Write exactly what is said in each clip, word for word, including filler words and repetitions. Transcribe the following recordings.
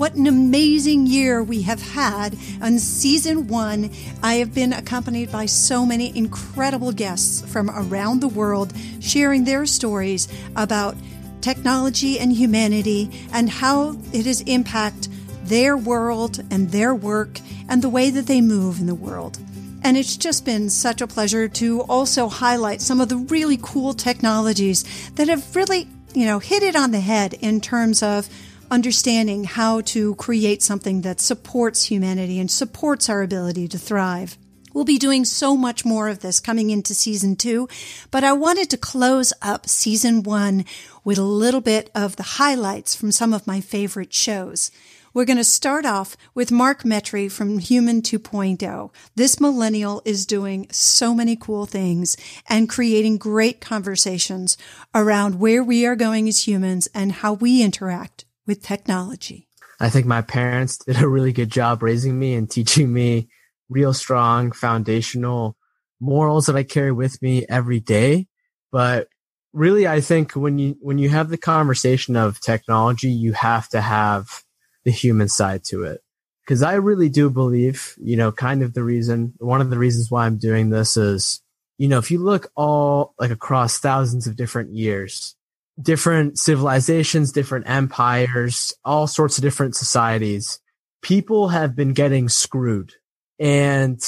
What an amazing year we have had. On season one, I have been accompanied by so many incredible guests from around the world sharing their stories about technology and humanity and how it has impacted their world and their work and the way that they move in the world. And it's just been such a pleasure to also highlight some of the really cool technologies that have really you know, hit it on the head in terms of understanding how to create something that supports humanity and supports our ability to thrive. We'll be doing so much more of this coming into season two, but I wanted to close up season one with a little bit of the highlights from some of my favorite shows. We're going to start off with Mark Metry from Human two point oh. This millennial is doing so many cool things and creating great conversations around where we are going as humans and how we interact with technology. I think my parents did a really good job raising me and teaching me real strong foundational morals that I carry with me every day. But really, I think when you when you have the conversation of technology, you have to have the human side to it. Because I really do believe, you know, kind of the reason, one of the reasons why I'm doing this is, you know, if you look all like across thousands of different years, different civilizations, different empires, all sorts of different societies, people have been getting screwed. And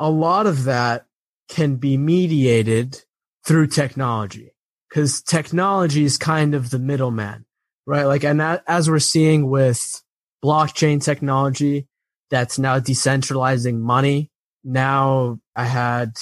a lot of that can be mediated through technology, because technology is kind of the middleman, right? Like, and as we're seeing with blockchain technology that's now decentralizing money. Now, I had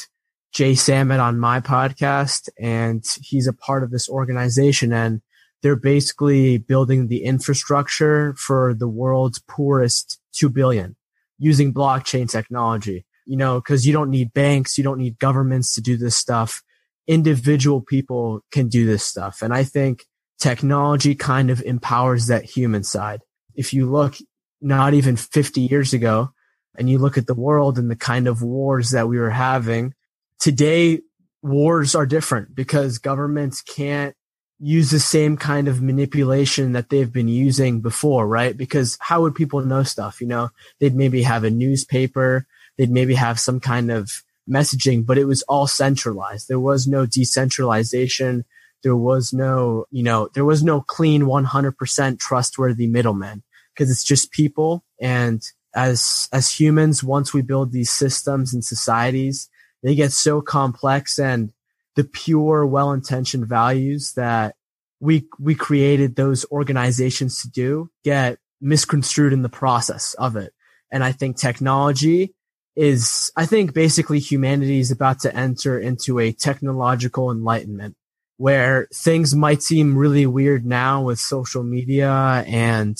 Jay Sammet on my podcast, and he's a part of this organization, and they're basically building the infrastructure for the world's poorest two billion using blockchain technology, you know, because you don't need banks, you don't need governments to do this stuff. Individual people can do this stuff. And I think technology kind of empowers that human side. If you look not even fifty years ago and you look at the world and the kind of wars that we were having, today wars are different because governments can't use the same kind of manipulation that they've been using before, right? Because how would people know stuff? You know, they'd maybe have a newspaper, they'd maybe have some kind of messaging, but it was all centralized. There was no decentralization. There was no, you know, there was no clean, one hundred percent trustworthy middleman, because it's just people. And as, as humans, once we build these systems and societies, they get so complex, and the pure, well-intentioned values that we, we created those organizations to do get misconstrued in the process of it. And I think technology is, I think basically humanity is about to enter into a technological enlightenment, where things might seem really weird now with social media and,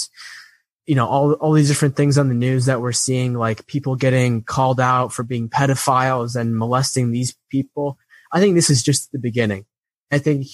you know, all, all these different things on the news that we're seeing, like people getting called out for being pedophiles and molesting these people. I think this is just the beginning. I think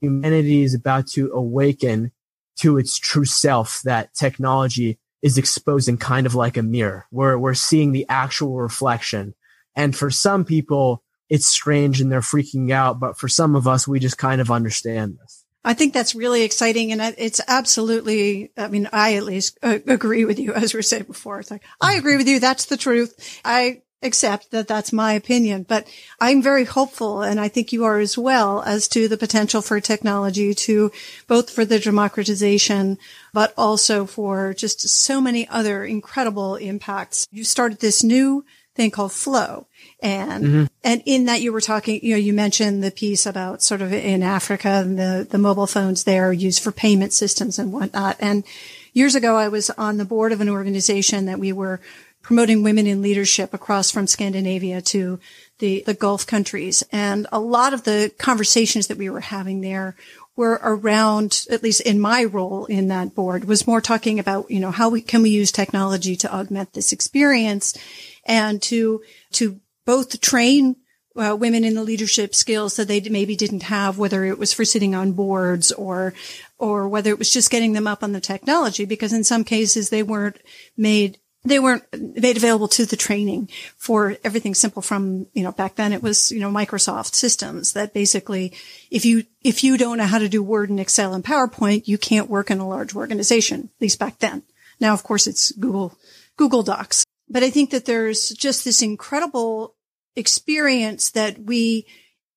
humanity is about to awaken to its true self that technology is exposing, kind of like a mirror, where we're seeing the actual reflection. And for some people, it's strange and they're freaking out. But for some of us, we just kind of understand this. I think that's really exciting. And it's absolutely, I mean, I at least uh, agree with you, as we said before. It's like, I agree with you. That's the truth. I accept that that's my opinion, but I'm very hopeful. And I think you are as well, as to the potential for technology to both for the democratization, but also for just so many other incredible impacts. You started this new thing called Flow. And, mm-hmm. and in that you were talking, you know, you mentioned the piece about sort of in Africa and the, the mobile phones there used for payment systems and whatnot. And years ago, I was on the board of an organization that we were promoting women in leadership across from Scandinavia to the, the Gulf countries. And a lot of the conversations that we were having there were around, at least in my role in that board, was more talking about, you know, how we, can we use technology to augment this experience and to, to both train uh, women in the leadership skills that they maybe didn't have, whether it was for sitting on boards or, or whether it was just getting them up on the technology, because in some cases they weren't made They weren't made available to the training for everything simple from, you know, back then it was, you know, Microsoft systems that basically, if you, if you don't know how to do Word and Excel and PowerPoint, you can't work in a large organization, at least back then. Now, of course, it's Google, Google Docs. But I think that there's just this incredible experience that we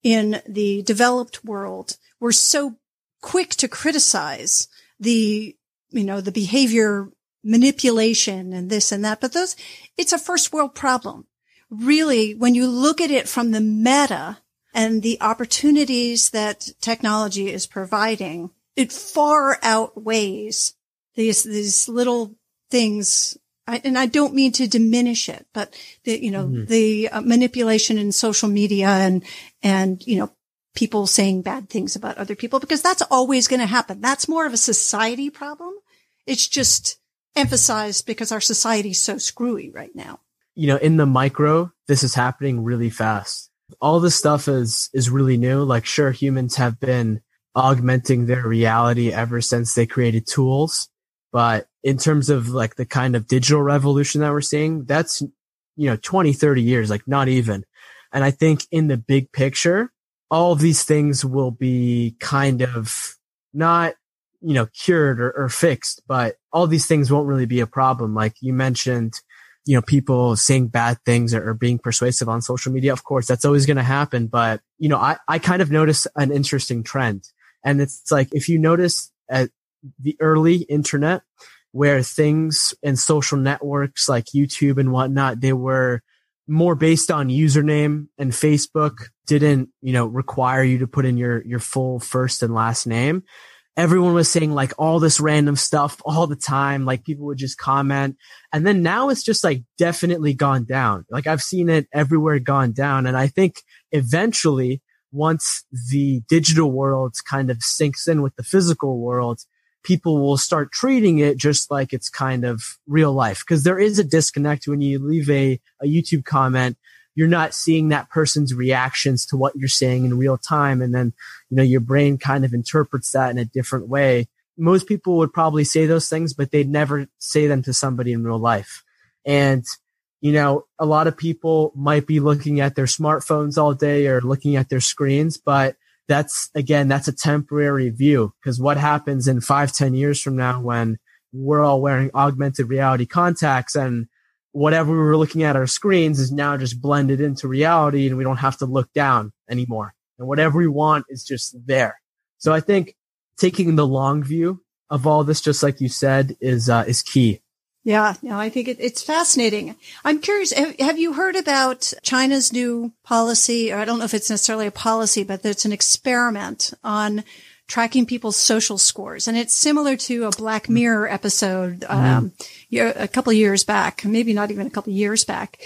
in the developed world were so quick to criticize the, you know, the behavior manipulation and this and that. But those, it's a first world problem. Really, when you look at it from the meta and the opportunities that technology is providing, it far outweighs these, these little things. I, and I don't mean to diminish it, but the, you know, mm-hmm. the uh, manipulation in social media and, and, you know, people saying bad things about other people, because that's always going to happen. That's more of a society problem. It's just emphasized because our society is so screwy right now. You know, in the micro, this is happening really fast. All this stuff is is really new. Like, sure, humans have been augmenting their reality ever since they created tools. But in terms of like the kind of digital revolution that we're seeing, that's, you know, twenty, thirty years, like not even. And I think in the big picture, all of these things will be kind of not, you know, cured or, or fixed, but all these things won't really be a problem. Like you mentioned, you know, people saying bad things or, or being persuasive on social media. Of course, that's always going to happen. But, you know, I, I kind of noticed an interesting trend. And it's like, if you notice at the early internet where things and social networks like YouTube and whatnot, they were more based on username, and Facebook didn't, you know, require you to put in your, your full first and last name. Everyone was saying like all this random stuff all the time. Like people would just comment. And then now it's just like definitely gone down. Like I've seen it everywhere gone down. And I think eventually once the digital world kind of sinks in with the physical world, people will start treating it just like it's kind of real life. Cause there is a disconnect when you leave a, a YouTube comment. You're not seeing that person's reactions to what you're saying in real time. And then, you know, your brain kind of interprets that in a different way. Most people would probably say those things, but they'd never say them to somebody in real life. And, you know, a lot of people might be looking at their smartphones all day or looking at their screens, but that's, again, that's a temporary view, because what happens in five, ten years from now when we're all wearing augmented reality contacts and whatever we were looking at our screens is now just blended into reality, and we don't have to look down anymore. And whatever we want is just there. So I think taking the long view of all this, just like you said, is uh, is key. Yeah, no, I think it, it's fascinating. I'm curious, have, have you heard about China's new policy? Or I don't know if it's necessarily a policy, but it's an experiment on tracking people's social scores. And it's similar to a Black Mirror episode um, mm-hmm. a couple of years back, maybe not even a couple of years back.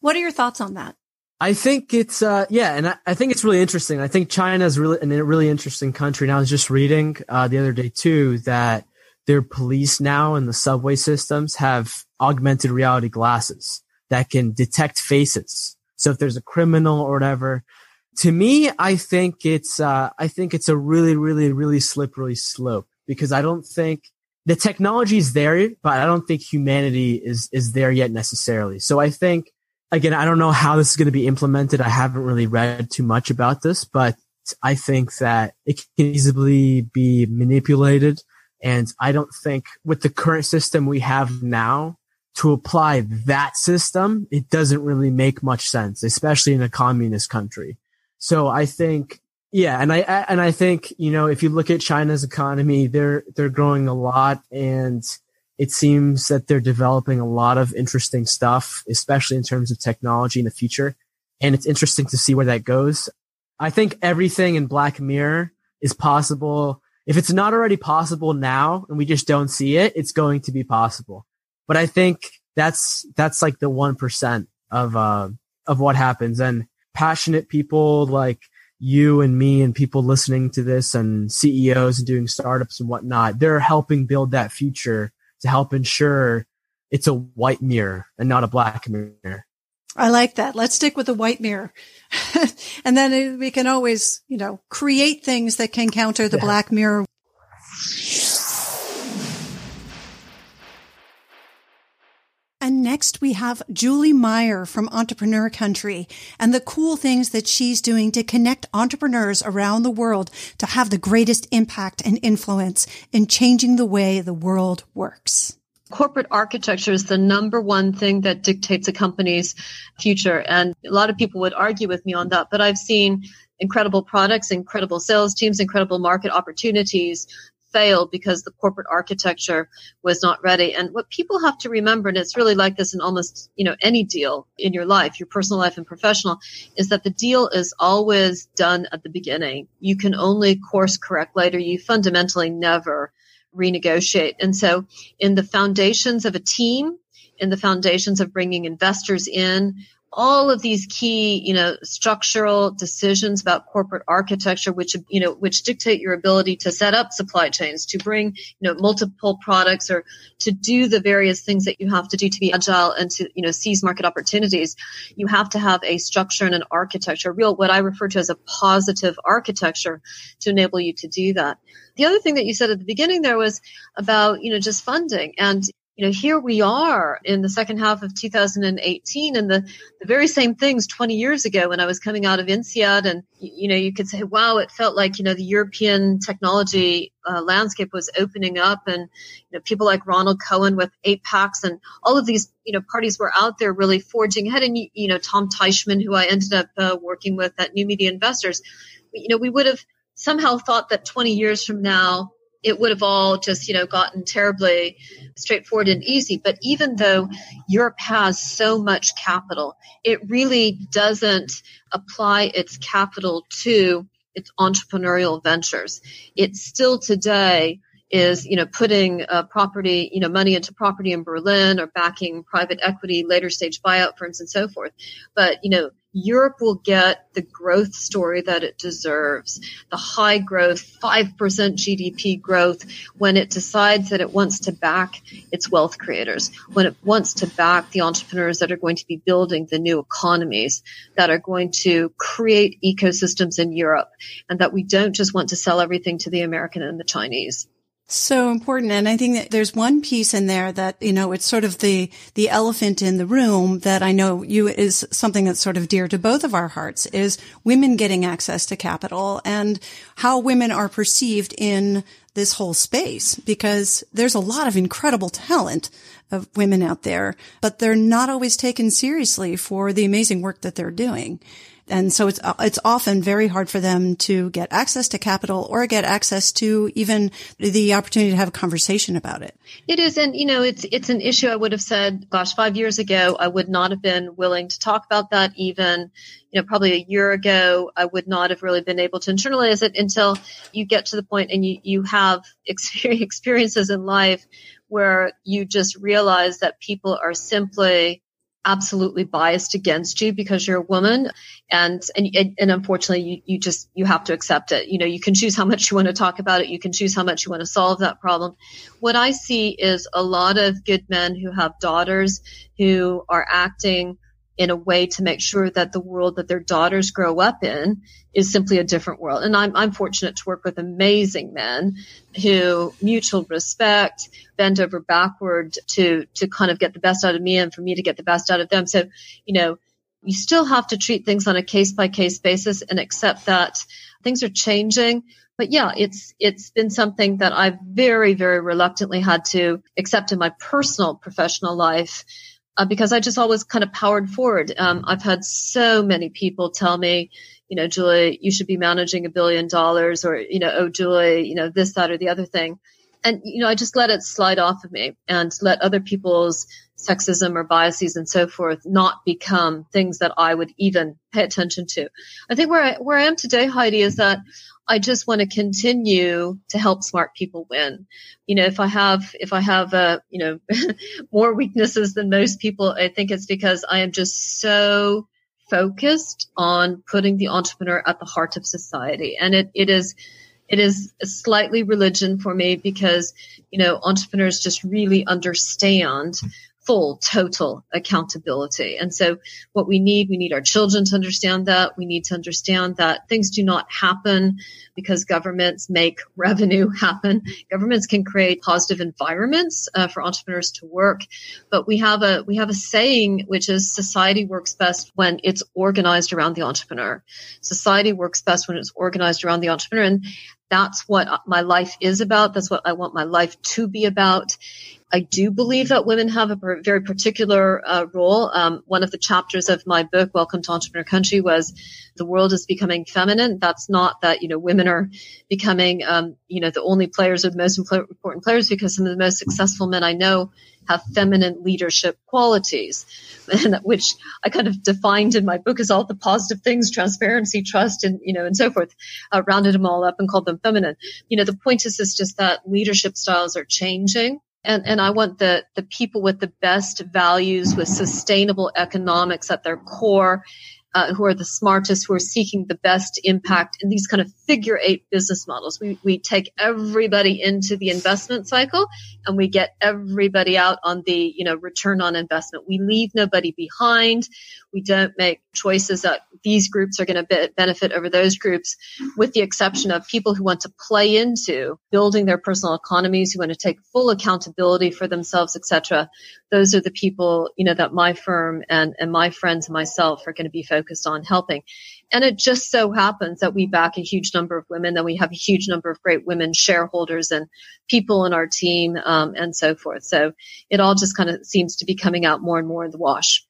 What are your thoughts on that? I think it's, uh, yeah, and I, I think it's really interesting. I think China is really a really interesting country. And I was just reading uh, the other day, too, that their police now and the subway systems have augmented reality glasses that can detect faces. So if there's a criminal or whatever. To me, I think it's uh, I think it's a really, really, really slippery slope, because I don't think the technology is there, but I don't think humanity is is there yet necessarily. So I think, again, I don't know how this is going to be implemented. I haven't really read too much about this, but I think that it can easily be manipulated. And I don't think with the current system we have now, to apply that system, it doesn't really make much sense, especially in a communist country. So I think, yeah, and I, and I think, you know, if you look at China's economy, they're, they're growing a lot, and it seems that they're developing a lot of interesting stuff, especially in terms of technology in the future. And it's interesting to see where that goes. I think everything in Black Mirror is possible. If it's not already possible now and we just don't see it, it's going to be possible. But I think that's, that's like the one percent of, uh, of what happens. And passionate people like you and me and people listening to this and C E Os and doing startups and whatnot, they're helping build that future to help ensure it's a white mirror and not a black mirror. I like that. Let's stick with the white mirror. And then we can always, you know, create things that can counter the yeah. black mirror. And next we have Julie Meyer from Entrepreneur Country and the cool things that she's doing to connect entrepreneurs around the world to have the greatest impact and influence in changing the way the world works. Corporate architecture is the number one thing that dictates a company's future. And a lot of people would argue with me on that, but I've seen incredible products, incredible sales teams, incredible market opportunities fail because the corporate architecture was not ready. And what people have to remember, and it's really like this in almost, you know, any deal in your life, your personal life and professional, is that the deal is always done at the beginning. You can only course correct later. You fundamentally never renegotiate. And so in the foundations of a team, in the foundations of bringing investors in, all of these key, you know, structural decisions about corporate architecture, which, you know, which dictate your ability to set up supply chains, to bring, you know, multiple products or to do the various things that you have to do to be agile and to, you know, seize market opportunities. You have to have a structure and an architecture, real, what I refer to as a positive architecture to enable you to do that. The other thing that you said at the beginning there was about, you know, just funding. And you know, here we are in the second half of two thousand eighteen, and the, the very same things twenty years ago when I was coming out of INSEAD. And, you know, you could say, wow, it felt like, you know, the European technology uh, landscape was opening up. And, you know, people like Ronald Cohen with APAX and all of these, you know, parties were out there really forging ahead. And, you know, Tom Teichman, who I ended up uh, working with at New Media Investors, you know, we would have somehow thought that twenty years from now, it would have all just, you know, gotten terribly straightforward and easy. But even though Europe has so much capital, it really doesn't apply its capital to its entrepreneurial ventures. It still today is, you know, putting uh, property, you know, money into property in Berlin or backing private equity, later stage buyout firms and so forth. But, you know, Europe will get the growth story that it deserves, the high growth, five percent G D P growth, when it decides that it wants to back its wealth creators, when it wants to back the entrepreneurs that are going to be building the new economies, that are going to create ecosystems in Europe, and that we don't just want to sell everything to the American and the Chinese. So important. And I think that there's one piece in there that, you know, it's sort of the, the elephant in the room that I know you is something that's sort of dear to both of our hearts, is women getting access to capital and how women are perceived in this whole space, because there's a lot of incredible talent of women out there, but they're not always taken seriously for the amazing work that they're doing. And so it's, it's often very hard for them to get access to capital or get access to even the opportunity to have a conversation about it. It is. And, you know, it's, it's an issue I would have said, gosh, five years ago, I would not have been willing to talk about that. Even, you know, probably a year ago, I would not have really been able to internalize it until you get to the point and you, you have experiences in life where you just realize that people are simply absolutely biased against you because you're a woman. And, and, and unfortunately, you, you just, you have to accept it. You know, you can choose how much you want to talk about it. You can choose how much you want to solve that problem. What I see is a lot of good men who have daughters who are acting in a way to make sure that the world that their daughters grow up in is simply a different world. And I'm, I'm fortunate to work with amazing men who mutual respect, bend over backward to, to kind of get the best out of me and for me to get the best out of them. So, you know, you still have to treat things on a case by case basis and accept that things are changing. But yeah, it's, it's been something that I've very, very reluctantly had to accept in my personal professional life. Uh, because I just always kind of powered forward. Um, I've had so many people tell me, you know, Julie, you should be managing a billion dollars or, you know, oh, Julie, you know, this, that, or the other thing. And, you know, I just let it slide off of me and let other people's sexism or biases and so forth not become things that I would even pay attention to. I think where I, where I am today, Heidi, is that I just want to continue to help smart people win. You know, if I have, if I have, uh, you know, more weaknesses than most people, I think it's because I am just so focused on putting the entrepreneur at the heart of society. And it, it is it is slightly religion for me because, you know, entrepreneurs just really understand full, total accountability. And so what we need, we need our children to understand that. We need to understand that things do not happen because governments make revenue happen. Governments can create positive environments uh, for entrepreneurs to work. But we have a we have a saying, which is society works best when it's organized around the entrepreneur. Society works best when it's organized around the entrepreneur. And that's what my life is about. That's what I want my life to be about. I do believe that women have a very particular uh, role. Um, one of the chapters of my book, Welcome to Entrepreneur Country, was the world is becoming feminine. That's not that, you know, women are becoming, um, you know, the only players or the most important players, because some of the most successful men I know have feminine leadership qualities, and which I kind of defined in my book as all the positive things, transparency, trust, and, you know, and so forth, uh, rounded them all up and called them feminine. You know, the point is, is just that leadership styles are changing. And, and I want the, the people with the best values, with sustainable economics at their core, uh, who are the smartest, who are seeking the best impact in these kind of figure eight business models. We, we take everybody into the investment cycle and we get everybody out on the, you know, return on investment. We leave nobody behind. We don't make choices that these groups are going to be- benefit over those groups, with the exception of people who want to play into building their personal economies, who want to take full accountability for themselves, et cetera. Those are the people, you know, that my firm and, and my friends and myself are going to be focused on helping. And it just so happens that we back a huge number of women, that we have a huge number of great women shareholders and people in our team, um, and so forth. So it all just kind of seems to be coming out more and more in the wash.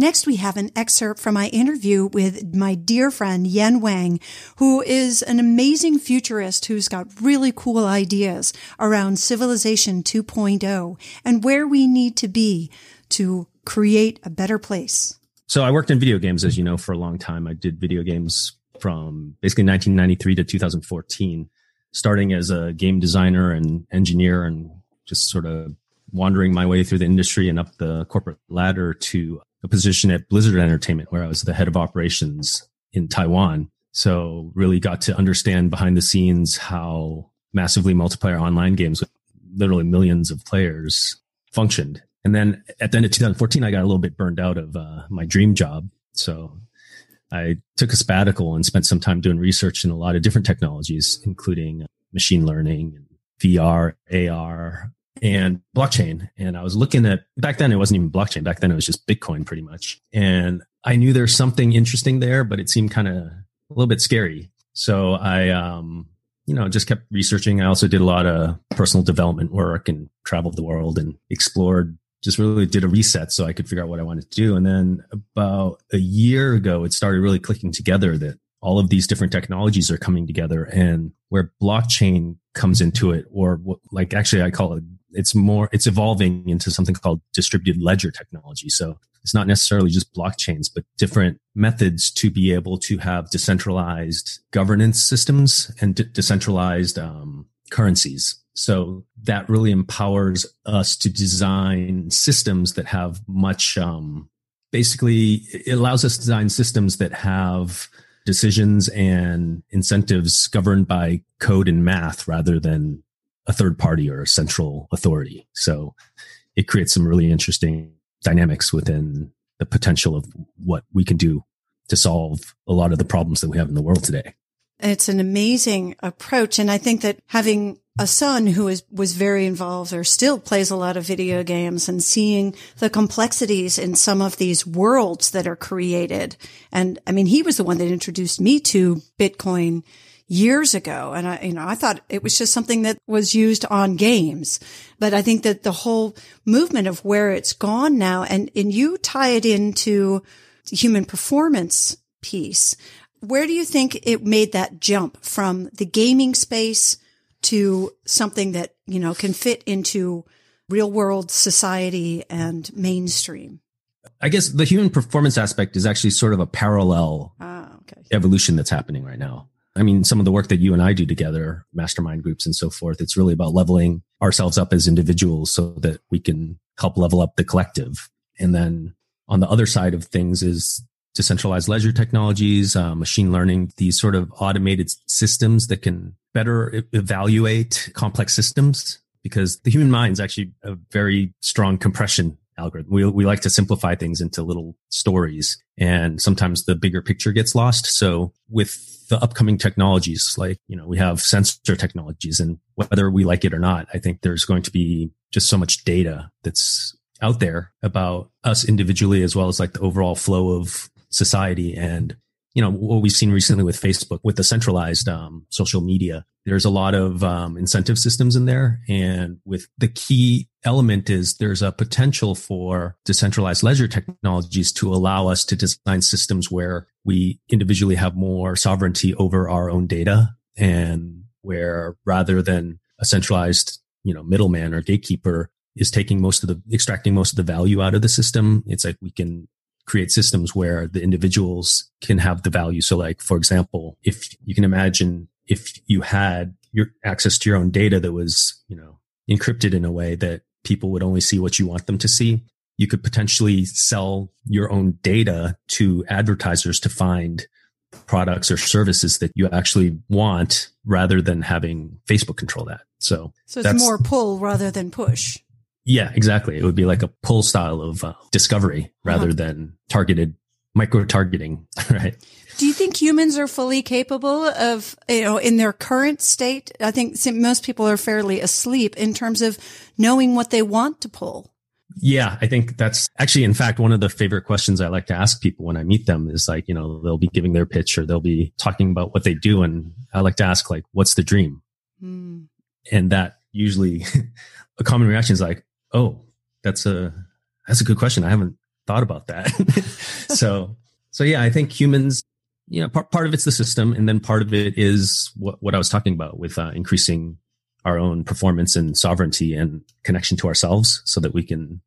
Next, we have an excerpt from my interview with my dear friend, Yen Wang, who is an amazing futurist who's got really cool ideas around Civilization two point oh and where we need to be to create a better place. So I worked in video games, as you know, for a long time. I did video games from basically nineteen ninety-three to two thousand fourteen, starting as a game designer and engineer and just sort of wandering my way through the industry and up the corporate ladder to a position at Blizzard Entertainment, where I was the head of operations in Taiwan. So really got to understand behind the scenes how massively multiplayer online games with literally millions of players functioned. And then at the end of two thousand fourteen, I got a little bit burned out of uh, my dream job. So I took a sabbatical and spent some time doing research in a lot of different technologies, including machine learning, V R, A R, and blockchain. And I was looking at, back then it wasn't even blockchain. Back then it was just Bitcoin pretty much. And I knew there's something interesting there, but it seemed kind of a little bit scary. So I, um, you know, just kept researching. I also did a lot of personal development work and traveled the world and explored, just really did a reset so I could figure out what I wanted to do. And then about a year ago, it started really clicking together that all of these different technologies are coming together, and where blockchain comes into it, or what, like actually I call it, it's more, it's evolving into something called distributed ledger technology. So it's not necessarily just blockchains, but different methods to be able to have decentralized governance systems and de- decentralized um, currencies. So that really empowers us to design systems that have much, um, basically it allows us to design systems that have decisions and incentives governed by code and math rather than a third party or a central authority. So it creates some really interesting dynamics within the potential of what we can do to solve a lot of the problems that we have in the world today. It's an amazing approach. And I think that having a son who is, was very involved or still plays a lot of video games, and seeing the complexities in some of these worlds that are created. And I mean, he was the one that introduced me to Bitcoin years ago. And I, you know, I thought it was just something that was used on games, but I think that the whole movement of where it's gone now, and, and you tie it into the human performance piece. Where do you think it made that jump from the gaming space to something that, you know, can fit into real world society and mainstream? I guess the human performance aspect is actually sort of a parallel ah, okay. evolution that's happening right now. I mean, some of the work that you and I do together, mastermind groups and so forth, it's really about leveling ourselves up as individuals so that we can help level up the collective. And then on the other side of things is decentralized ledger technologies, uh, machine learning, these sort of automated systems that can better e- evaluate complex systems, because the human mind is actually a very strong compression algorithm. We, we like to simplify things into little stories, and sometimes the bigger picture gets lost. So with the upcoming technologies, like, you know, we have sensor technologies, and whether we like it or not, I think there's going to be just so much data that's out there about us individually, as well as like the overall flow of society. And, you know, what we've seen recently with Facebook, with the centralized um, social media, there's a lot of um, incentive systems in there. And with the key element is there's a potential for decentralized ledger technologies to allow us to design systems where we individually have more sovereignty over our own data, and where rather than a centralized, you know, middleman or gatekeeper is taking most of the, extracting most of the value out of the system, it's like we can create systems where the individuals can have the value. So like, for example, if you can imagine, if you had your access to your own data that was, you know, encrypted in a way that people would only see what you want them to see, you could potentially sell your own data to advertisers to find products or services that you actually want, rather than having Facebook control that. So, so it's more pull rather than push. Yeah, exactly. It would be like a pull style of uh, discovery rather uh-huh. than targeted micro-targeting, right? Do you think humans are fully capable of, you know, in their current state? I think most people are fairly asleep in terms of knowing what they want to pull. Yeah, I think that's actually, in fact, one of the favorite questions I like to ask people when I meet them is like, you know, they'll be giving their pitch or they'll be talking about what they do. And I like to ask, like, what's the dream? Mm. And that usually a common reaction is like, oh, that's a, that's a good question. I haven't thought about that. so, so yeah, I think humans, you know, part, part of it's the system. And then part of it is what, what I was talking about with uh, increasing our own performance and sovereignty and connection to ourselves, so that we can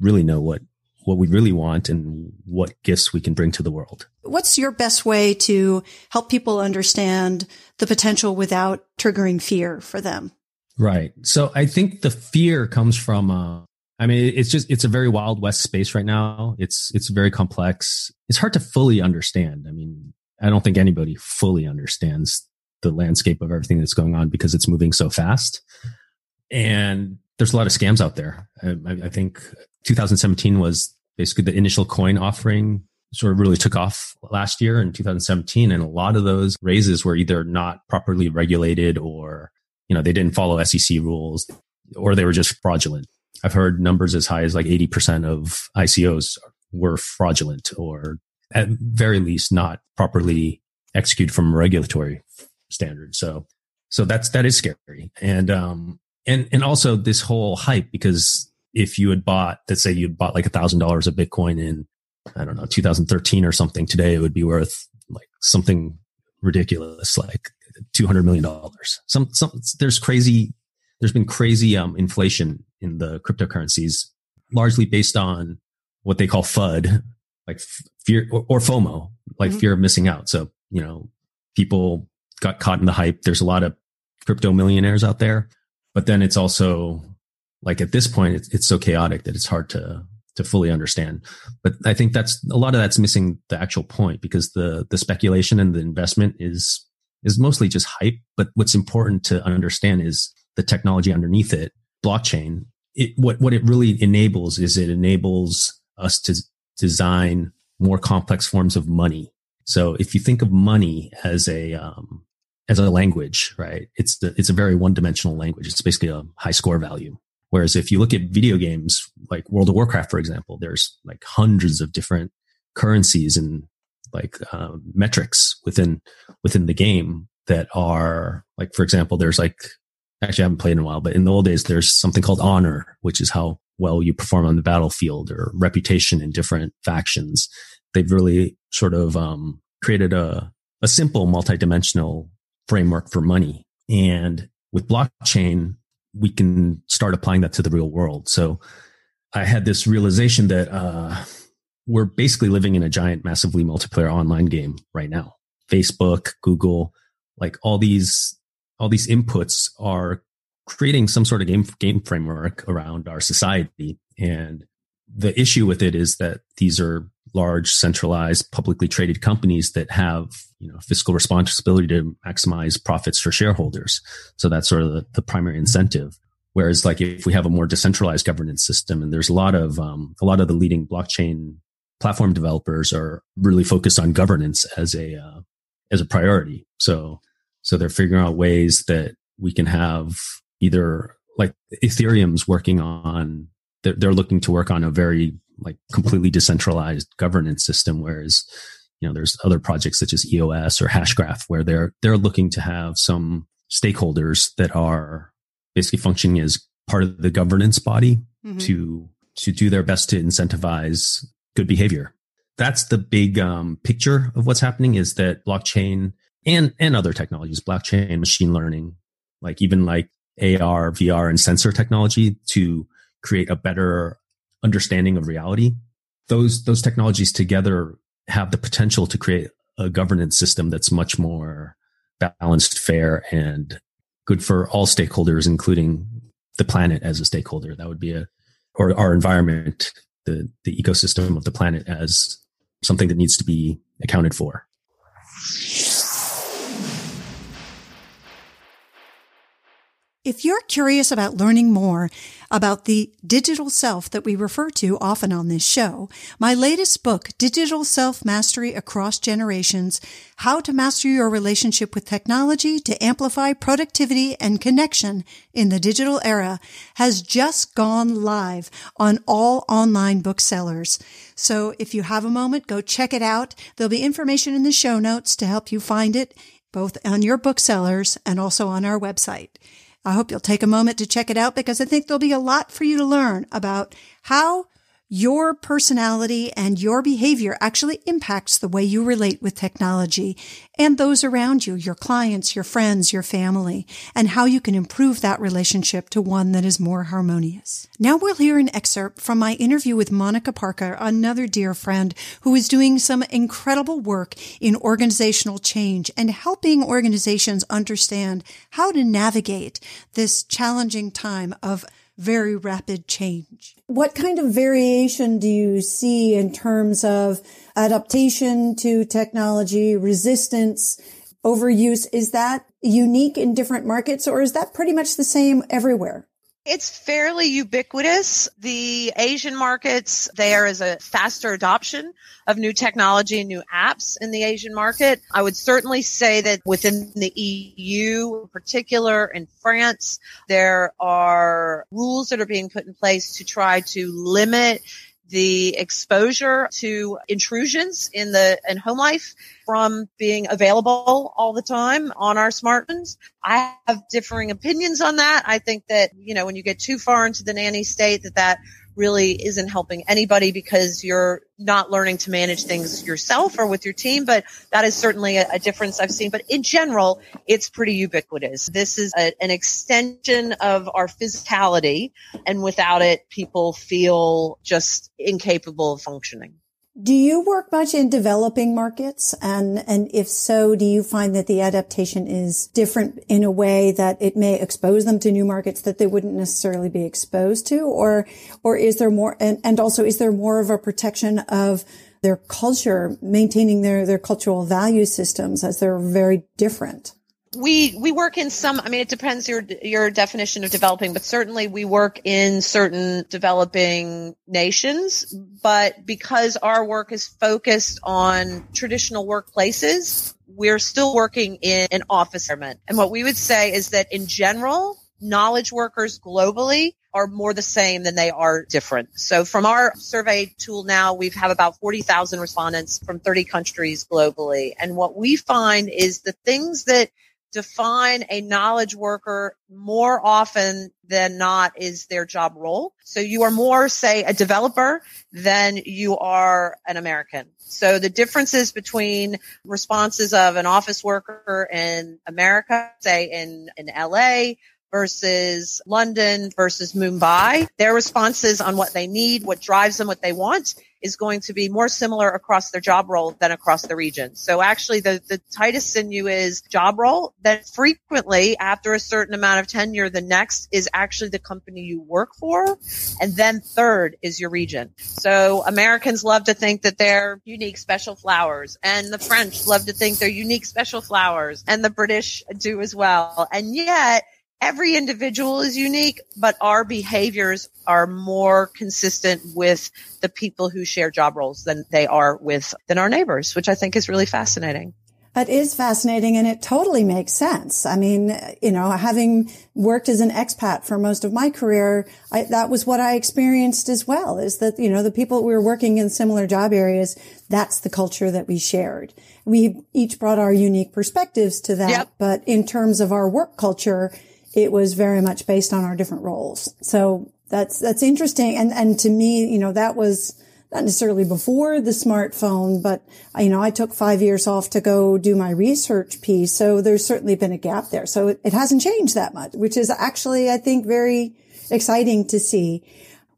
really know what, what we really want and what gifts we can bring to the world. What's your best way to help people understand the potential without triggering fear for them? Right. So I think the fear comes from, uh, I mean, it's just, it's a very Wild West space right now. It's, it's very complex. It's hard to fully understand. I mean, I don't think anybody fully understands the landscape of everything that's going on, because it's moving so fast. And there's a lot of scams out there. I, I think two thousand seventeen was basically the initial coin offering sort of really took off last year in two thousand seventeen. And a lot of those raises were either not properly regulated, or, you know, they didn't follow S E C rules, or they were just fraudulent. I've heard numbers as high as like eighty percent of I C Os were fraudulent, or at very least not properly executed from a regulatory standard. So, so that's, that is scary. And, um, and, and also this whole hype, because if you had bought, let's say you'd bought like a thousand dollars of Bitcoin in, I don't know, two thousand thirteen or something, today it would be worth like something ridiculous, like two hundred million dollars. Some, some, there's crazy, there's been crazy um, inflation in the cryptocurrencies, largely based on what they call F U D, like fear, or, or FOMO, like mm-hmm. fear of missing out. So, you know, people got caught in the hype. There's a lot of crypto millionaires out there, but then it's also like, at this point, it's, it's so chaotic that it's hard to, to fully understand. But I think that's a lot of that's missing the actual point, because the, the speculation and the investment is, is mostly just hype. But what's important to understand is the technology underneath it, blockchain. It, what, what it really enables is it enables us to design more complex forms of money. So if you think of money as a, um, as a language, right, it's the, it's a very one-dimensional language. It's basically a high score value. Whereas if you look at video games, like World of Warcraft, for example, there's like hundreds of different currencies and like uh, metrics within within the game that are like, for example, there's like, actually I haven't played in a while, but in the old days, there's something called honor, which is how well you perform on the battlefield, or reputation in different factions. They've really sort of um, created a, a simple multidimensional framework for money. And with blockchain, we can start applying that to the real world. So I had this realization that uh, we're basically living in a giant, massively multiplayer online game right now. Facebook, Google, like all these, all these inputs are creating some sort of game game framework around our society. And the issue with it is that these are large, centralized, publicly traded companies that have, you know, fiscal responsibility to maximize profits for shareholders. So that's sort of the, the primary incentive. Whereas, like, if we have a more decentralized governance system, and there's a lot of um, a lot of the leading blockchain platform developers are really focused on governance as a uh, as a priority. So so they're figuring out ways that we can have either, like, Ethereum's working on, they're, they're looking to work on a very, like, completely decentralized governance system, whereas, you know, there's other projects such as E O S or Hashgraph where they're they're looking to have some stakeholders that are basically functioning as part of the governance body mm-hmm. to to do their best to incentivize good behavior. That's the big um, picture of what's happening, is that blockchain and and other technologies, blockchain, machine learning, like even like A R, V R, and sensor technology to create a better understanding of reality. Those those technologies together have the potential to create a governance system that's much more balanced, fair, and good for all stakeholders, including the planet as a stakeholder. That would be a, or our environment, the, the ecosystem of the planet as something that needs to be accounted for. If you're curious about learning more about the digital self that we refer to often on this show, my latest book, Digital Self Mastery Across Generations, How to Master Your Relationship with Technology to Amplify Productivity and Connection in the Digital Era, has just gone live on all online booksellers. So if you have a moment, go check it out. There'll be information in the show notes to help you find it, both on your booksellers and also on our website. I hope you'll take a moment to check it out, because I think there'll be a lot for you to learn about how your personality and your behavior actually impacts the way you relate with technology and those around you, your clients, your friends, your family, and how you can improve that relationship to one that is more harmonious. Now we'll hear an excerpt from my interview with Monica Parker, another dear friend who is doing some incredible work in organizational change and helping organizations understand how to navigate this challenging time of very rapid change. What kind of variation do you see in terms of adaptation to technology, resistance, overuse? Is that unique in different markets, or is that pretty much the same everywhere? It's fairly ubiquitous. The Asian markets, there is a faster adoption of new technology and new apps in the Asian market. I would certainly say that within the E U in particular, in France, there are rules that are being put in place to try to limit the exposure to intrusions in the in home life from being available all the time on our smartphones. I have differing opinions on that. I think that, you know, when you get too far into the nanny state, that that really isn't helping anybody, because you're not learning to manage things yourself or with your team. But that is certainly a, a difference I've seen. But in general, it's pretty ubiquitous. This is a, an extension of our physicality, and without it, people feel just incapable of functioning. Do you work much in developing markets? And, and if so, do you find that the adaptation is different in a way that it may expose them to new markets that they wouldn't necessarily be exposed to? Or, or is there more, and, and also is there more of a protection of their culture, maintaining their, their cultural value systems, as they're very different? We we work in some, I mean, it depends your your definition of developing, but certainly we work in certain developing nations. But because our work is focused on traditional workplaces, we're still working in an office environment. And what we would say is that in general, knowledge workers globally are more the same than they are different. So from our survey tool now, we have about forty thousand respondents from thirty countries globally. And what we find is the things that define a knowledge worker more often than not is their job role. So you are more, say, a developer than you are an American. So the differences between responses of an office worker in America, say in, in L A, versus London versus Mumbai, their responses on what they need, what drives them, what they want is going to be more similar across their job role than across the region. So actually the, the tightest sinew is job role. Then frequently after a certain amount of tenure, the next is actually the company you work for. And then third is your region. So Americans love to think that they're unique special flowers, and the French love to think they're unique special flowers, and the British do as well. And yet every individual is unique, but our behaviors are more consistent with the people who share job roles than they are with than our neighbors, which I think is really fascinating. It is fascinating, and it totally makes sense. I mean, you know, having worked as an expat for most of my career, I, that was what I experienced as well, is that, you know, the people we were working in similar job areas, that's the culture that we shared. We each brought our unique perspectives to that, yep. But in terms of our work culture, it was very much based on our different roles. So that's, that's interesting. And, and to me, you know, that was not necessarily before the smartphone, but, you know, I took five years off to go do my research piece. So there's certainly been a gap there. So it, it hasn't changed that much, which is actually, I think, very exciting to see.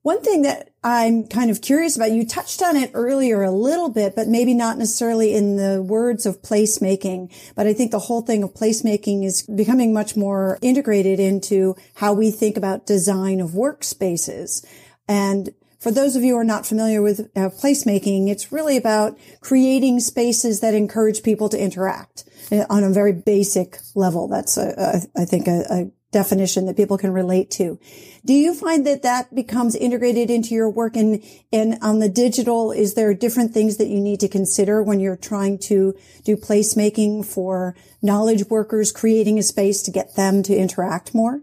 One thing that I'm kind of curious about, you touched on it earlier a little bit, but maybe not necessarily in the words of placemaking, but I think the whole thing of placemaking is becoming much more integrated into how we think about design of workspaces. And for those of you who are not familiar with uh, placemaking, it's really about creating spaces that encourage people to interact on a very basic level. That's, a, a, I think, a, a definition that people can relate to. Do you find that that becomes integrated into your work? And, and on the digital, is there different things that you need to consider when you're trying to do placemaking for knowledge workers, creating a space to get them to interact more?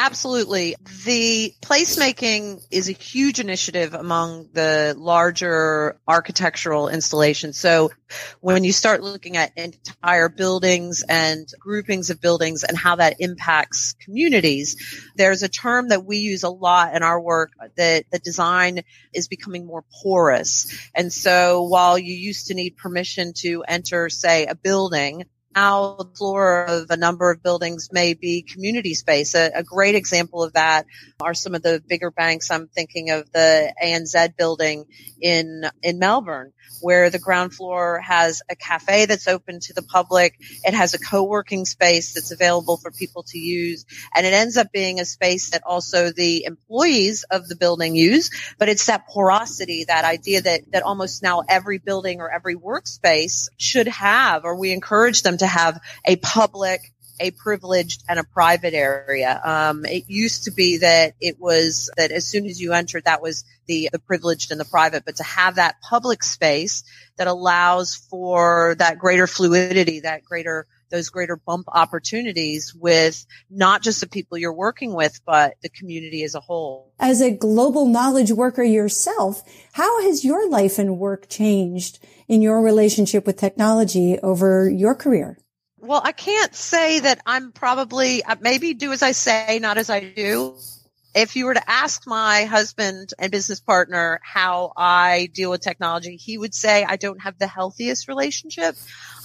Absolutely. The placemaking is a huge initiative among the larger architectural installations. So when you start looking at entire buildings and groupings of buildings and how that impacts communities, there's a term that we use a lot in our work that the design is becoming more porous. And so while you used to need permission to enter, say, a building, now the floor of a number of buildings may be community space. A, a great example of that are some of the bigger banks. I'm thinking of the A N Z building in in Melbourne, where the ground floor has a cafe that's open to the public. It has a co-working space that's available for people to use. And it ends up being a space that also the employees of the building use. But it's that porosity, that idea that, that almost now every building or every workspace should have, or we encourage them to have, a public, a privileged, and a private area. Um, it used to be that it was that as soon as you entered, that was the, the privileged and the private. But to have that public space that allows for that greater fluidity, that greater those greater bump opportunities with not just the people you're working with, but the community as a whole. As a global knowledge worker yourself, how has your life and work changed in your relationship with technology over your career? Well, I can't say that I'm probably, maybe do as I say, not as I do. If you were to ask my husband and business partner how I deal with technology, he would say I don't have the healthiest relationship.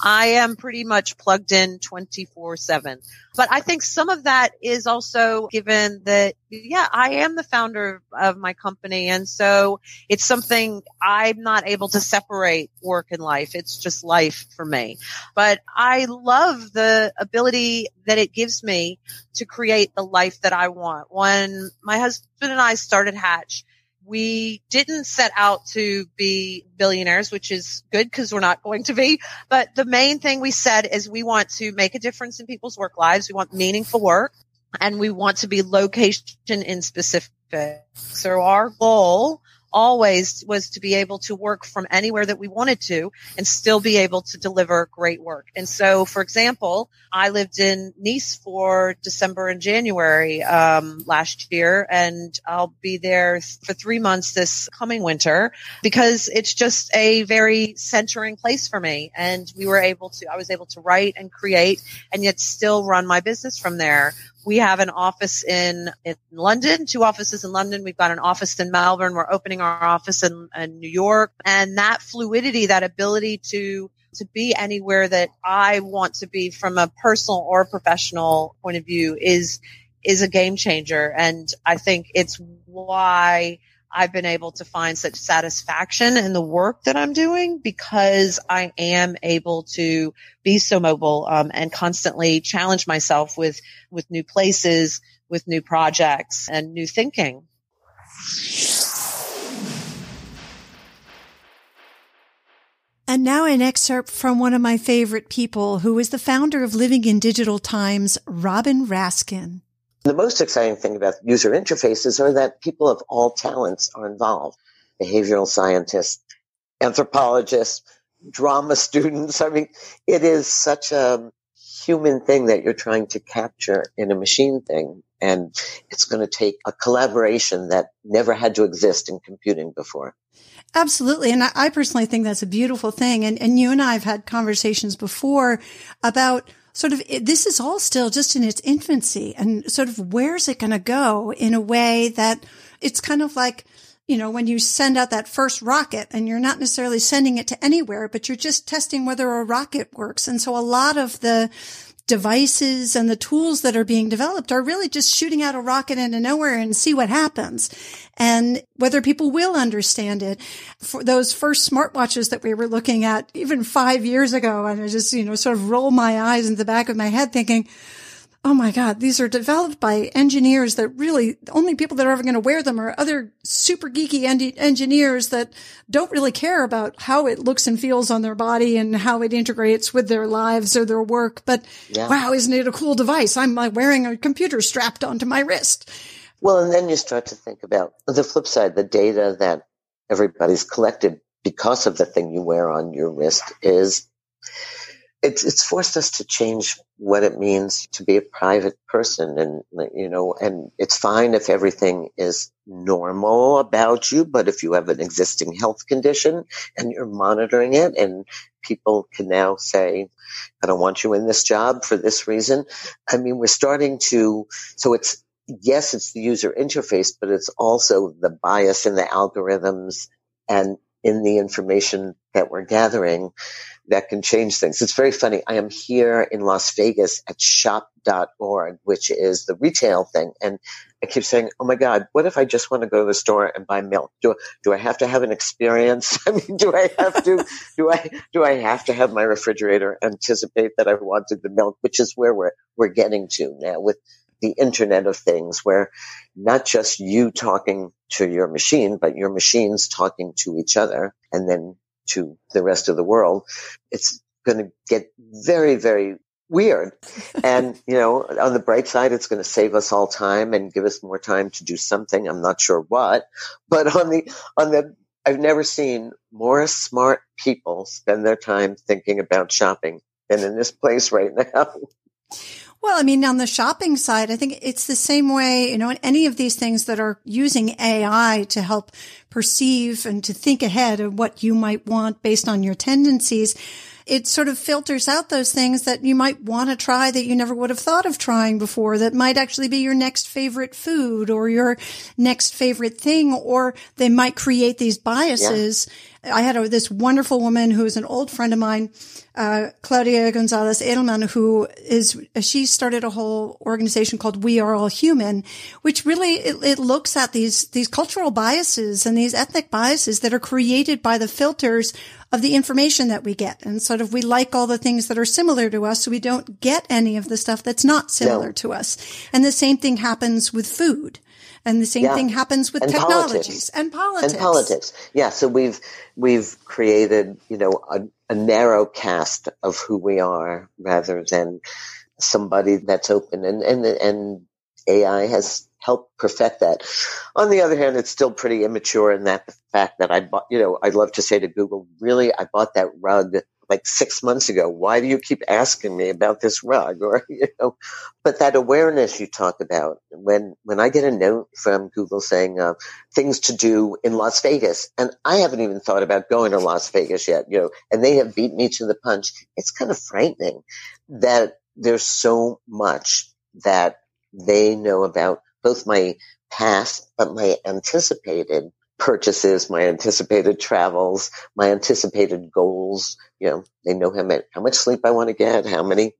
I am pretty much plugged in twenty-four seven. But I think some of that is also given that, yeah, I am the founder of my company. And so it's something I'm not able to separate work and life. It's just life for me. But I love the ability that it gives me to create the life that I want. When my husband and I started Hatch, we didn't set out to be billionaires, which is good because we're not going to be. But the main thing we said is we want to make a difference in people's work lives. We want meaningful work, and we want to be location in specific. So our goal always was to be able to work from anywhere that we wanted to and still be able to deliver great work. And so, for example, I lived in Nice for December and January um, last year, and I'll be there for three months this coming winter because it's just a very centering place for me. And we were able to, I was able to write and create and yet still run my business from there. We have an office in, in London, two offices in London. We've got an office in Melbourne. We're opening our office in, in New York. And that fluidity, that ability to to be anywhere that I want to be from a personal or professional point of view is is a game changer. And I think it's why I've been able to find such satisfaction in the work that I'm doing, because I am able to be so mobile um, and constantly challenge myself with, with new places, with new projects, and new thinking. And now an excerpt from one of my favorite people, who is the founder of Living in Digital Times, Robin Raskin. The most exciting thing about user interfaces are that people of all talents are involved. Behavioral scientists, anthropologists, drama students. I mean, it is such a human thing that you're trying to capture in a machine thing. And it's going to take a collaboration that never had to exist in computing before. Absolutely. And I personally think that's a beautiful thing. And, and you and I have had conversations before about sort of, this is all still just in its infancy, and sort of where's it going to go, in a way that it's kind of like, you know, when you send out that first rocket and you're not necessarily sending it to anywhere, but you're just testing whether a rocket works. And so a lot of the devices and the tools that are being developed are really just shooting out a rocket into nowhere and see what happens, and whether people will understand it. For those first smartwatches that we were looking at even five years ago, and I just, you know, sort of roll my eyes in the back of my head thinking, oh my God, these are developed by engineers that really, the only people that are ever going to wear them are other super geeky en- engineers that don't really care about how it looks and feels on their body and how it integrates with their lives or their work. But yeah. Wow, isn't it a cool device? I'm like wearing a computer strapped onto my wrist. Well, and then you start to think about the flip side, the data that everybody's collected because of the thing you wear on your wrist is... It's, it's forced us to change what it means to be a private person. And, you know, and it's fine if everything is normal about you, but if you have an existing health condition and you're monitoring it, and people can now say, I don't want you in this job for this reason. I mean, we're starting to, so it's, yes, it's the user interface, but it's also the bias in the algorithms and in the information that we're gathering that can change things. It's very funny. I am here in Las Vegas at shop dot org, which is the retail thing. And I keep saying, oh my God, what if I just want to go to the store and buy milk? Do, do I have to have an experience? I mean, do I have to, do I, do I have to have my refrigerator anticipate that I wanted the milk, which is where we're, we're getting to now with the Internet of Things, where not just you talking to your machine, but your machines talking to each other and then to the rest of the world. It's going to get very, very weird. And, you know, on the bright side, it's going to save us all time and give us more time to do something. I'm not sure what, but on the, on the, I've never seen more smart people spend their time thinking about shopping than in this place right now. Well, I mean, on the shopping side, I think it's the same way, you know, in any of these things that are using A I to help perceive and to think ahead of what you might want based on your tendencies. It sort of filters out those things that you might want to try that you never would have thought of trying before, that might actually be your next favorite food or your next favorite thing, or they might create these biases. Yeah. I had a, this wonderful woman who is an old friend of mine, uh, Claudia Gonzalez Edelman, who is, she started a whole organization called We Are All Human, which really, it, it looks at these, these cultural biases and these ethnic biases that are created by the filters of the information that we get. And sort of, we like all the things that are similar to us, so we don't get any of the stuff that's not similar no. to us. And the same thing happens with food. And the same yeah. thing happens with and technologies politics. and politics. And politics. Yeah. So we've, we've created, you know, a, a narrow cast of who we are rather than somebody that's open. And, and, and A I has help perfect that. On the other hand, it's still pretty immature in that the fact that I bought, you know, I'd love to say to Google, really, I bought that rug like six months ago. Why do you keep asking me about this rug? Or, you know, but that awareness you talk about, when, when I get a note from Google saying uh, things to do in Las Vegas, and I haven't even thought about going to Las Vegas yet, you know, and they have beat me to the punch. It's kind of frightening that there's so much that they know about both my past, but my anticipated purchases, my anticipated travels, my anticipated goals. You know, they know how much, how much sleep I want to get, how many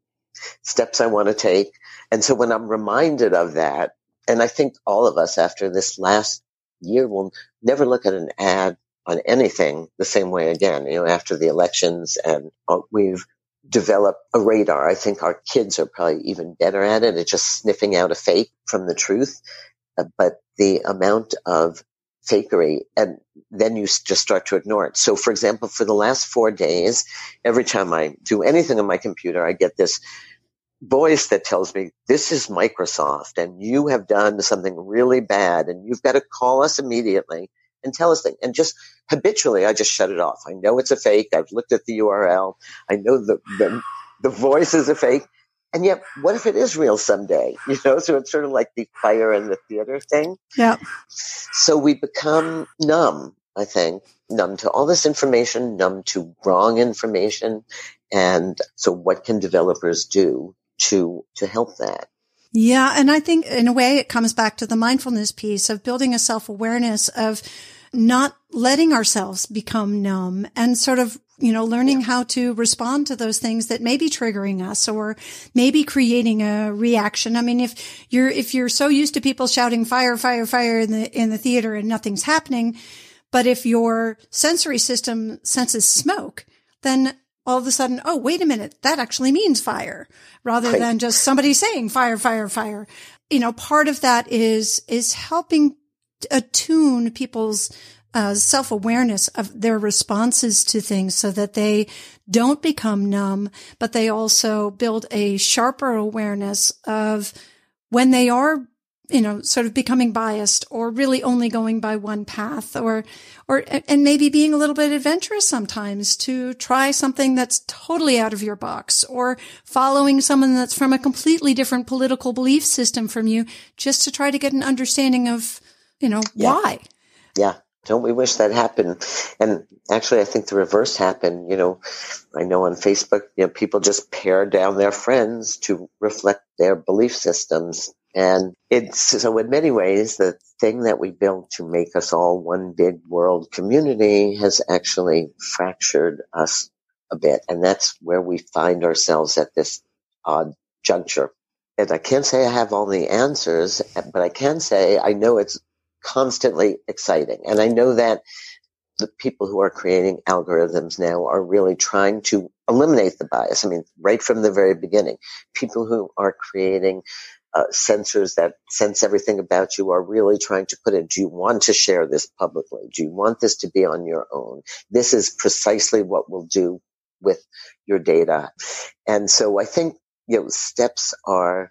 steps I want to take. And so when I'm reminded of that, and I think all of us after this last year will never look at an ad on anything the same way again, you know, after the elections, and we've developed a radar. I think our kids are probably even better at it. It's just sniffing out a fake from the truth. Uh, but the amount of fakery, and then you just start to ignore it. So, for example, for the last four days, every time I do anything on my computer, I get this voice that tells me, this is Microsoft, and you have done something really bad, and you've got to call us immediately and tell us things. And just habitually, I just shut it off. I know it's a fake. I've looked at the U R L. I know the the, the voice is a fake. And yet, what if it is real someday? You know, so it's sort of like the fire in the theater thing. Yeah. So we become numb, I think, numb to all this information, numb to wrong information. And so what can developers do to to help that? Yeah. And I think in a way it comes back to the mindfulness piece of building a self-awareness of not letting ourselves become numb and sort of, you know, learning yeah. how to respond to those things that may be triggering us or maybe creating a reaction. I mean, if you're, if you're so used to people shouting fire, fire, fire in the, in the theater and nothing's happening, but if your sensory system senses smoke, then all of a sudden, oh, wait a minute, that actually means fire, rather right. than just somebody saying fire, fire, fire. You know, part of that is, is helping attune people's uh, self-awareness of their responses to things so that they don't become numb, but they also build a sharper awareness of when they are, you know, sort of becoming biased or really only going by one path, or, or, and maybe being a little bit adventurous sometimes to try something that's totally out of your box, or following someone that's from a completely different political belief system from you, just to try to get an understanding of, you know, yeah. why. Yeah. Don't we wish that happened? And actually, I think the reverse happened. You know, I know on Facebook, you know, people just pare down their friends to reflect their belief systems. And it's so in many ways, the thing that we built to make us all one big world community has actually fractured us a bit. And that's where we find ourselves at this odd juncture. And I can't say I have all the answers, but I can say I know it's constantly exciting. And I know that the people who are creating algorithms now are really trying to eliminate the bias. I mean, right from the very beginning, people who are creating Uh, sensors that sense everything about you are really trying to put in, do you want to share this publicly? Do you want this to be on your own? This is precisely what we'll do with your data. And so I think, you know, steps are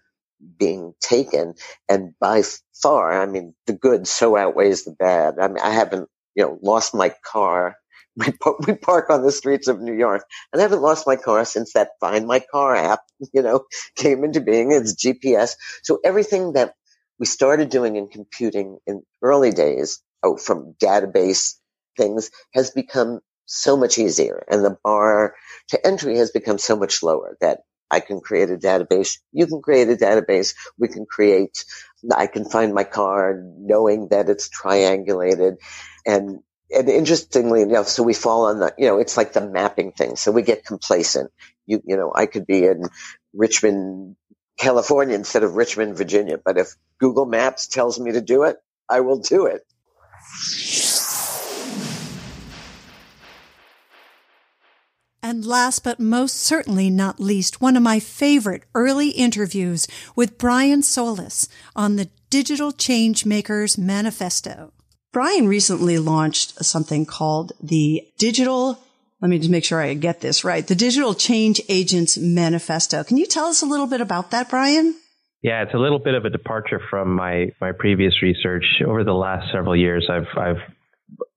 being taken, and by far, I mean, the good so outweighs the bad. I mean, I haven't, you know, lost my car. We we park on the streets of New York, and I haven't lost my car since that Find My Car app, you know, came into being. It's G P S. So everything that we started doing in computing in early days, oh, from database things, has become so much easier. And the bar to entry has become so much lower that I can create a database. You can create a database. We can create, I can find my car knowing that it's triangulated. And And interestingly enough, so we fall on the, you know, it's like the mapping thing. So we get complacent. You, you know, I could be in Richmond, California instead of Richmond, Virginia. But if Google Maps tells me to do it, I will do it. And last but most certainly not least, one of my favorite early interviews with Brian Solis on the Digital Change Makers Manifesto. Brian recently launched something called the Digital, let me just make sure I get this right, the Digital Change Agents Manifesto. Can you tell us a little bit about that, Brian? Yeah, it's a little bit of a departure from my, my previous research. Over the last several years, I've, I've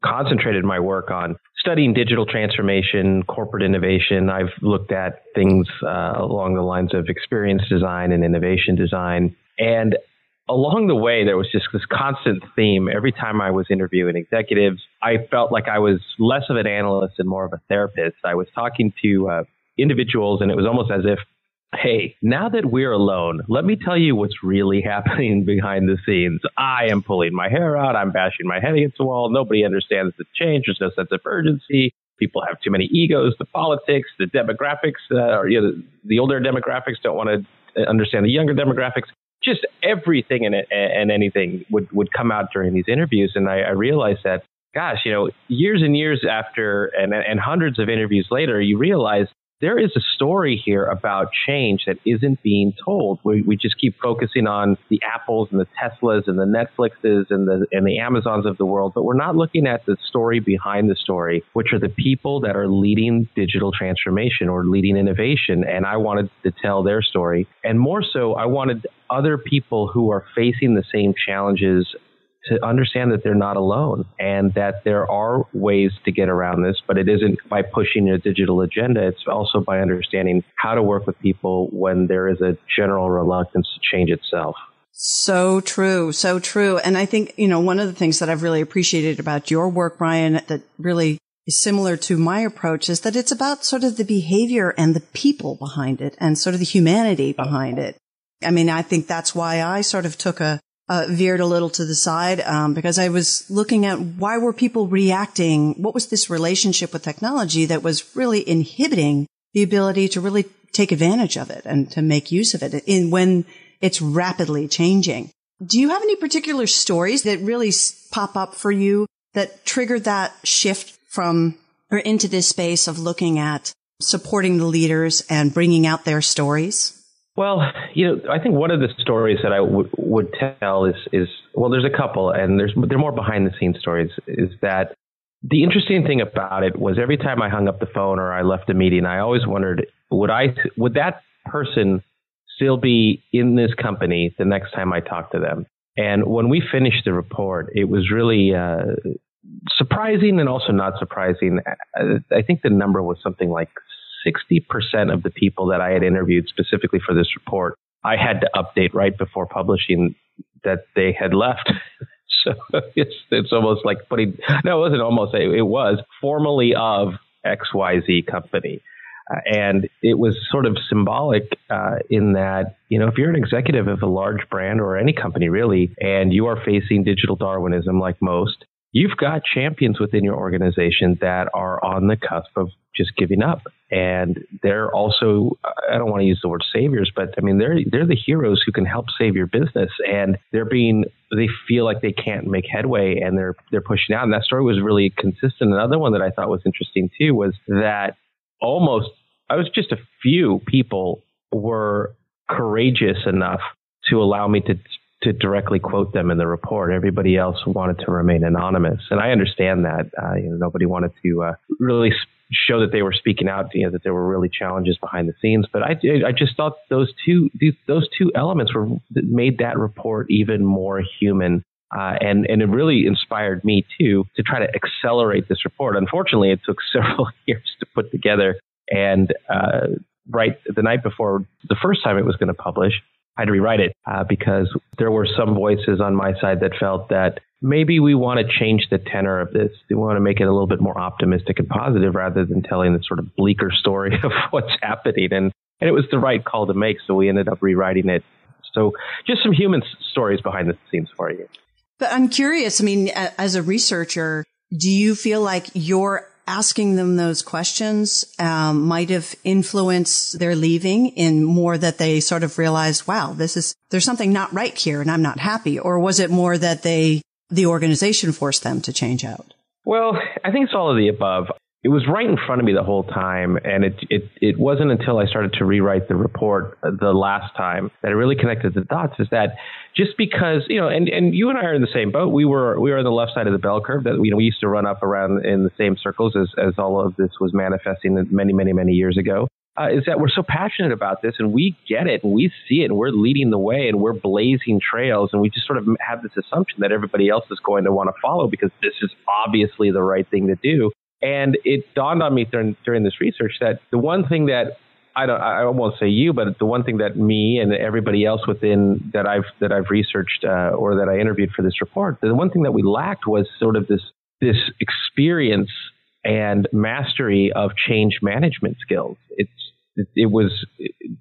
concentrated my work on studying digital transformation, corporate innovation. I've looked at things uh, along the lines of experience design and innovation design. And along the way, there was just this constant theme. Every time I was interviewing executives, I felt like I was less of an analyst and more of a therapist. I was talking to uh, individuals, and it was almost as if, hey, now that we're alone, let me tell you what's really happening behind the scenes. I am pulling my hair out. I'm bashing my head against the wall. Nobody understands the change. There's no sense of urgency. People have too many egos. The politics, the demographics, uh, or you know, the, the older demographics don't want to understand the younger demographics. Just everything and, and anything would, would come out during these interviews. And I, I realized that, gosh, you know, years and years after and, and hundreds of interviews later, you realize there is a story here about change that isn't being told. We, we just keep focusing on the Apples and the Teslas and the Netflixes and the and the Amazons of the world, but we're not looking at the story behind the story, which are the people that are leading digital transformation or leading innovation. And I wanted to tell their story. And more so, I wanted other people who are facing the same challenges to understand that they're not alone and that there are ways to get around this, but it isn't by pushing a digital agenda. It's also by understanding how to work with people when there is a general reluctance to change itself. So true. So true. And I think, you know, one of the things that I've really appreciated about your work, Brian, that really is similar to my approach is that it's about sort of the behavior and the people behind it and sort of the humanity behind it. I mean, I think that's why I sort of took a Uh, veered a little to the side, um, because I was looking at why were people reacting? What was this relationship with technology that was really inhibiting the ability to really take advantage of it and to make use of it in when it's rapidly changing? Do you have any particular stories that really pop up for you that triggered that shift from or into this space of looking at supporting the leaders and bringing out their stories? Well, you know, I think one of the stories that I w- would tell is, is, well, there's a couple and there's they're more behind the scenes stories, is that the interesting thing about it was every time I hung up the phone or I left a meeting, I always wondered, would I would that person still be in this company the next time I talked to them? And when we finished the report, it was really uh, surprising and also not surprising. I think the number was something like sixty percent of the people that I had interviewed specifically for this report, I had to update right before publishing that they had left. So it's it's almost like putting, no, it wasn't almost, it was formerly of X Y Z company. Uh, and it was sort of symbolic uh, in that, you know, if you're an executive of a large brand or any company really, and you are facing digital Darwinism like most, you've got champions within your organization that are on the cusp of just giving up. And they're also, I don't want to use the word saviors, but I mean, they're they're the heroes who can help save your business. And they're being, they feel like they can't make headway and they're they're pushing out. And that story was really consistent. Another one that I thought was interesting too was that almost, I was just a few people were courageous enough to allow me to to directly quote them in the report. Everybody else wanted to remain anonymous. And I understand that. Uh, you know, nobody wanted to uh, really show that they were speaking out, you know, that there were really challenges behind the scenes. But I, I just thought those two those two elements were made that report even more human. Uh, and, and it really inspired me, too, to try to accelerate this report. Unfortunately, it took several years to put together. And uh, right the night before the first time it was going to publish, I had to rewrite it uh, because there were some voices on my side that felt that maybe we want to change the tenor of this. We want to make it a little bit more optimistic and positive rather than telling the sort of bleaker story of what's happening. And, and it was the right call to make. So we ended up rewriting it. So just some human s- stories behind the scenes for you. But I'm curious, I mean, a- as a researcher, do you feel like your asking them those questions um, might have influenced their leaving in more that they sort of realized, wow, this is, there's something not right here and I'm not happy? Or was it more that they, the organization forced them to change out? Well, I think it's all of the above. It was right in front of me the whole time. And it, it, it wasn't until I started to rewrite the report the last time that I really connected the dots, is that just because, you know, and, and you and I are in the same boat. We were we were on the left side of the bell curve that you know, we used to run up around in the same circles as, as all of this was manifesting many, many, many years ago, uh, is that we're so passionate about this and we get it and we see it and we're leading the way and we're blazing trails. And we just sort of have this assumption that everybody else is going to want to follow because this is obviously the right thing to do. And it dawned on me during, during this research that the one thing that I don't, I won't say you, but the one thing that me and everybody else within that I've that I've researched uh, or that I interviewed for this report, the one thing that we lacked was sort of this this experience and mastery of change management skills. It's it, it was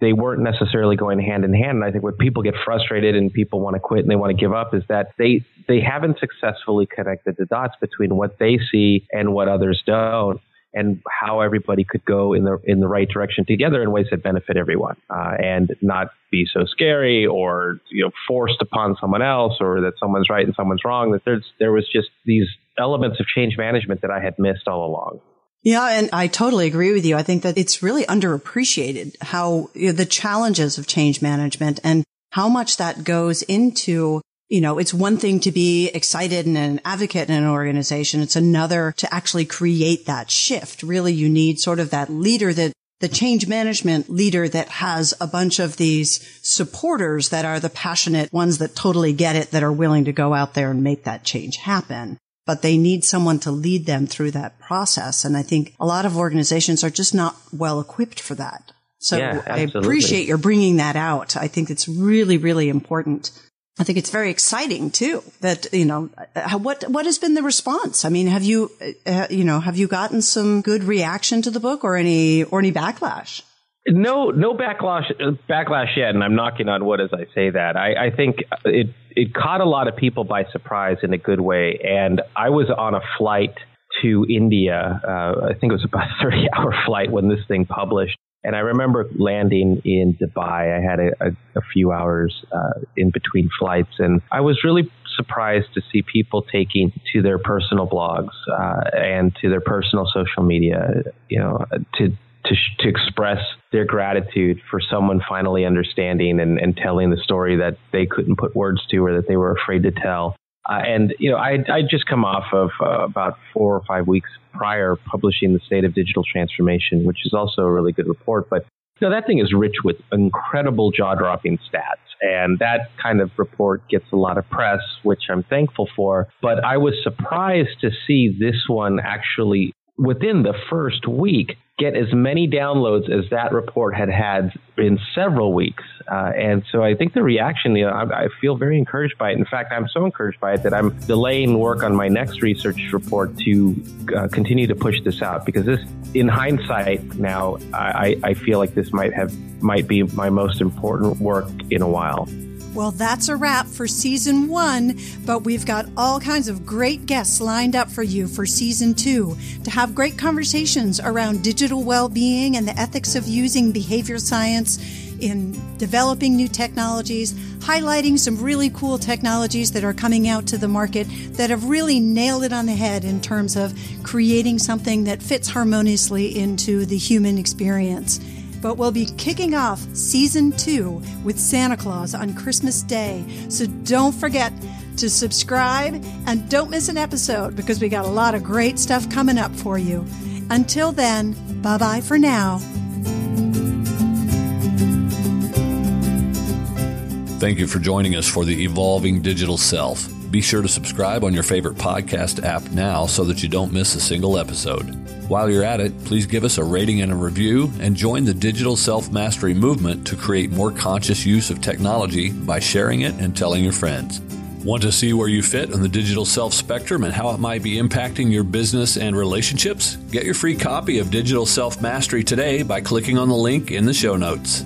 they weren't necessarily going hand in hand. And I think when people get frustrated and people want to quit and they want to give up, is that they they haven't successfully connected the dots between what they see and what others don't. and how everybody could go in the in the right direction together in ways that benefit everyone, uh, and not be so scary or, you know, forced upon someone else, or that someone's right and someone's wrong. That there's there was just these elements of change management that I had missed all along. Yeah, and I totally agree with you. I think that it's really underappreciated how, you know, the challenges of change management and how much that goes into, you know, it's one thing to be excited and an advocate in an organization. It's another to actually create that shift. Really, you need sort of that leader, that the change management leader that has a bunch of these supporters that are the passionate ones that totally get it, that are willing to go out there and make that change happen. But they need someone to lead them through that process. And I think a lot of organizations are just not well equipped for that. So yeah, I appreciate your bringing that out. I think it's really, really important. I think it's very exciting too that, you know, what, what has been the response? I mean, have you, uh, you know, have you gotten some good reaction to the book, or any, or any backlash? No, no backlash, backlash yet. And I'm knocking on wood as I say that. I, I think it, it caught a lot of people by surprise in a good way. And I was on a flight to India. Uh, I think it was about a thirty hour flight when this thing published. And I remember landing in Dubai. I had a, a, a few hours uh, in between flights, and I was really surprised to see people taking to their personal blogs uh, and to their personal social media, you know, to to, to express their gratitude for someone finally understanding and, and telling the story that they couldn't put words to, or that they were afraid to tell. Uh, and, you know, I I just come off of uh, about four or five weeks prior publishing The State of Digital Transformation, which is also a really good report. But, you know, that thing is rich with incredible jaw-dropping stats. And that kind of report gets a lot of press, which I'm thankful for. But I was surprised to see this one actually, within the first week, get as many downloads as that report had had in several weeks. Uh, and so I think the reaction, you know, I, I feel very encouraged by it. In fact, I'm so encouraged by it that I'm delaying work on my next research report to uh, continue to push this out, because this, in hindsight now, I, I feel like this might have, might be my most important work in a while. Well, that's a wrap for season one, but we've got all kinds of great guests lined up for you for season two to have great conversations around digital well-being and the ethics of using behavioral science in developing new technologies, highlighting some really cool technologies that are coming out to the market that have really nailed it on the head in terms of creating something that fits harmoniously into the human experience. But we'll be kicking off season two with Santa Claus on Christmas Day. So don't forget to subscribe, and don't miss an episode, because we got a lot of great stuff coming up for you. Until then, bye-bye for now. Thank you for joining us for the Evolving Digital Self. Be sure to subscribe on your favorite podcast app now so that you don't miss a single episode. While you're at it, please give us a rating and a review, and join the digital self-mastery movement to create more conscious use of technology by sharing it and telling your friends. Want to see where you fit on the digital self spectrum and how it might be impacting your business and relationships? Get your free copy of Digital Self Mastery today by clicking on the link in the show notes.